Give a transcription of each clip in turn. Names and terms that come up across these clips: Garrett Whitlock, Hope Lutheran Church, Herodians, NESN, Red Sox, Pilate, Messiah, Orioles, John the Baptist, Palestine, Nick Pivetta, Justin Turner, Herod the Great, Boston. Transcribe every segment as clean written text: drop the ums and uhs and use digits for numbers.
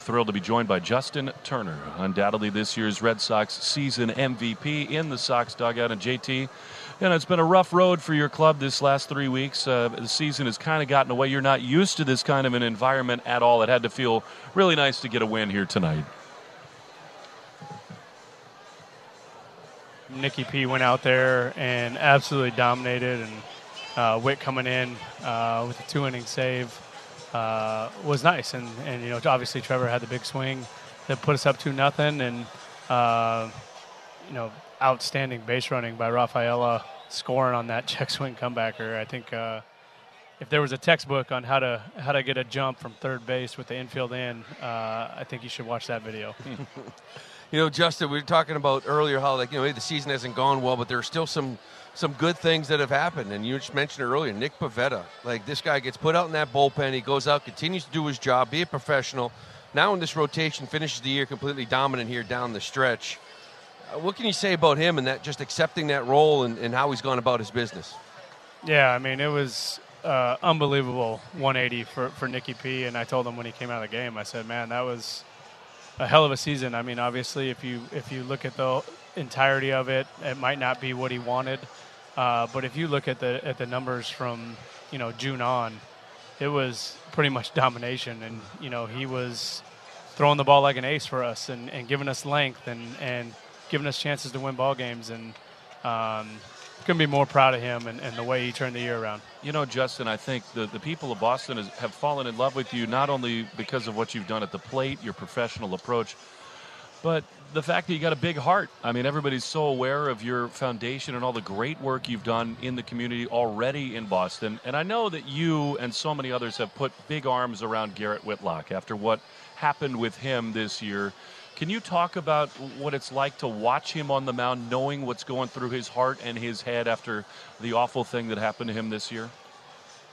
Thrilled to be joined by Justin Turner, undoubtedly this year's Red Sox season MVP, in the Sox dugout. And JT, you know, it's been a rough road for your club this last 3 weeks. The season has kind of gotten away. You're not used to this kind of an environment at all. It had to feel really nice to get a win here tonight. Nicky P went out there and absolutely dominated, and Witt coming in with a 2-inning save was nice, and you know, obviously Trevor had the big swing that put us up 2-0, and you know, outstanding base running by Rafaela, scoring on that check swing comebacker. I think if there was a textbook on how to get a jump from third base with the infield in, I think you should watch that video. You know, Justin, we were talking about earlier how, like, you know, hey, the season hasn't gone well, but there are still some good things that have happened. And you just mentioned it earlier, Nick Pivetta. Like, this guy gets put out in that bullpen. He goes out, continues to do his job, be a professional. Now in this rotation, finishes the year completely dominant here down the stretch. What can you say about him and that, just accepting that role and how he's gone about his business? Yeah, I mean, it was unbelievable 180 for Nicky P. And I told him when he came out of the game, I said, man, that was a hell of a season. I mean, obviously, if you look at the entirety of it, it might not be what he wanted. But if you look at the numbers from, you know, June on, it was pretty much domination. And, you know, he was throwing the ball like an ace for us and giving us length and giving us chances to win ball games. And couldn't be more proud of him and the way he turned the year around. You know, Justin, I think the people of Boston have fallen in love with you, not only because of what you've done at the plate, your professional approach, but the fact that you got a big heart. I mean, everybody's so aware of your foundation and all the great work you've done in the community already in Boston. And I know that you and so many others have put big arms around Garrett Whitlock after what happened with him this year. Can you talk about what it's like to watch him on the mound, knowing what's going through his heart and his head after the awful thing that happened to him this year?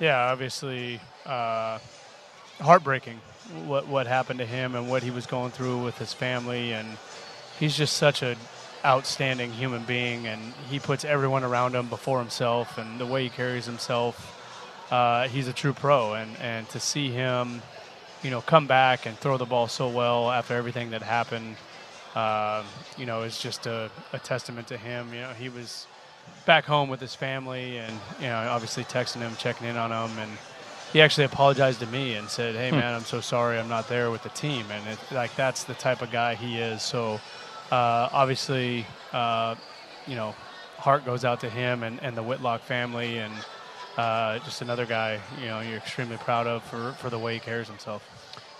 Yeah, obviously heartbreaking what happened to him and what he was going through with his family. And he's just such an outstanding human being, and he puts everyone around him before himself, and the way he carries himself, he's a true pro. And to see him, you know, come back and throw the ball so well after everything that happened, you know, is just a testament to him. You know, he was back home with his family and, you know, obviously texting him, checking in on him, and he actually apologized to me and said, hey, man, I'm so sorry I'm not there with the team. And, it, like, that's the type of guy he is. So, obviously, you know, heart goes out to him and the Whitlock family, and just another guy, you know, you're extremely proud of for the way he carries himself.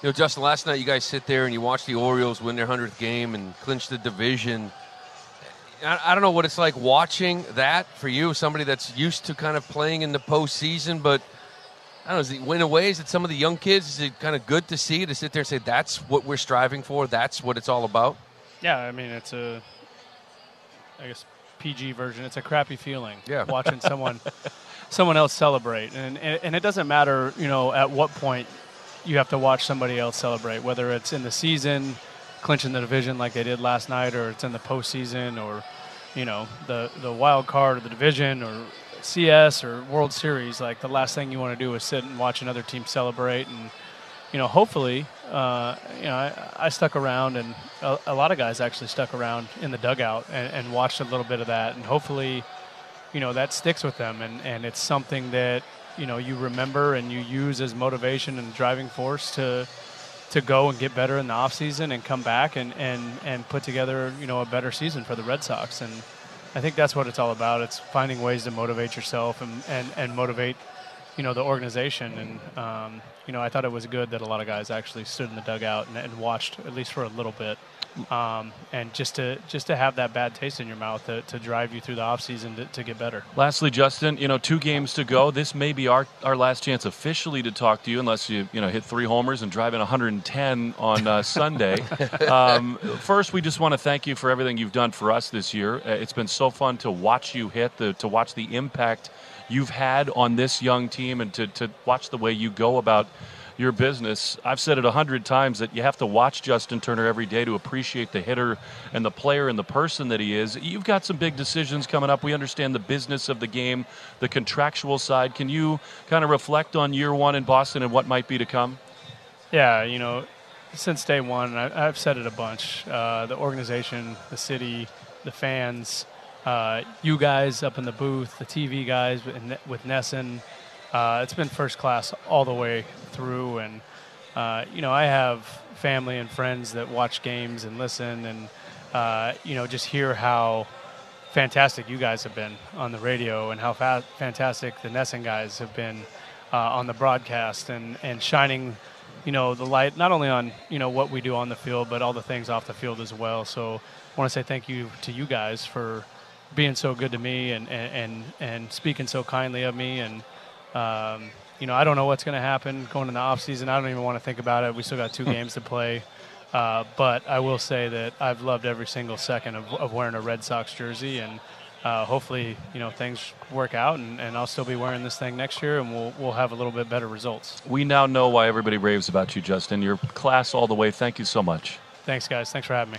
You know, Justin, last night you guys sit there and you watch the Orioles win their 100th game and clinch the division. I don't know what it's like watching that for you, somebody that's used to kind of playing in the postseason, but I don't know, is it win away? Is it some of the young kids? Is it kind of good to see, to sit there and say, that's what we're striving for, that's what it's all about? Yeah, I mean, it's a, I guess, PG version. It's a crappy feeling, yeah, watching someone else celebrate. And it doesn't matter, you know, at what point you have to watch somebody else celebrate, whether it's in the season, clinching the division like they did last night, or it's in the postseason, or, you know, the wild card of the division, or CS or World Series. Like, the last thing you want to do is sit and watch another team celebrate. And, you know, hopefully, you know, I stuck around, and a lot of guys actually stuck around in the dugout and watched a little bit of that. And hopefully, you know, that sticks with them, and it's something that, you know, you remember and you use as motivation and driving force to to go and get better in the offseason and come back and put together, you know, a better season for the Red Sox. And I think that's what it's all about. It's finding ways to motivate yourself and motivate, you know, the organization. And, you know, I thought it was good that a lot of guys actually stood in the dugout and watched, at least for a little bit. And just to have that bad taste in your mouth to drive you through the offseason to get better. Lastly, Justin, you know, 2 games to go. This may be our last chance officially to talk to you, unless you hit 3 homers and drive in 110 on Sunday. First, we just want to thank you for everything you've done for us this year. It's been so fun to watch you hit, to watch the impact you've had on this young team, and to watch the way you go about your business. I've said it 100 times that you have to watch Justin Turner every day to appreciate the hitter and the player and the person that he is. You've got some big decisions coming up. We understand the business of the game, the contractual side. Can you kind of reflect on year 1 in Boston and what might be to come? Yeah, you know, since day one, I've said it a bunch. The organization, the city, the fans, you guys up in the booth, the TV guys with NESN, it's been first class all the way through, and you know, I have family and friends that watch games and listen, and you know, just hear how fantastic you guys have been on the radio, and how fantastic the NESN guys have been on the broadcast, and shining, you know, the light not only on, you know, what we do on the field, but all the things off the field as well. So I want to say thank you to you guys for being so good to me and speaking so kindly of me. And you know, I don't know what's going to happen going in the offseason. I don't even want to think about it. We still got 2 games to play. But I will say that I've loved every single second of wearing a Red Sox jersey. And hopefully, you know, things work out, and I'll still be wearing this thing next year, and we'll have a little bit better results. We now know why everybody raves about you, Justin. You're class all the way. Thank you so much. Thanks, guys. Thanks for having me.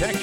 Protect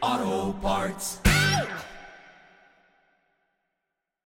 Auto Parts.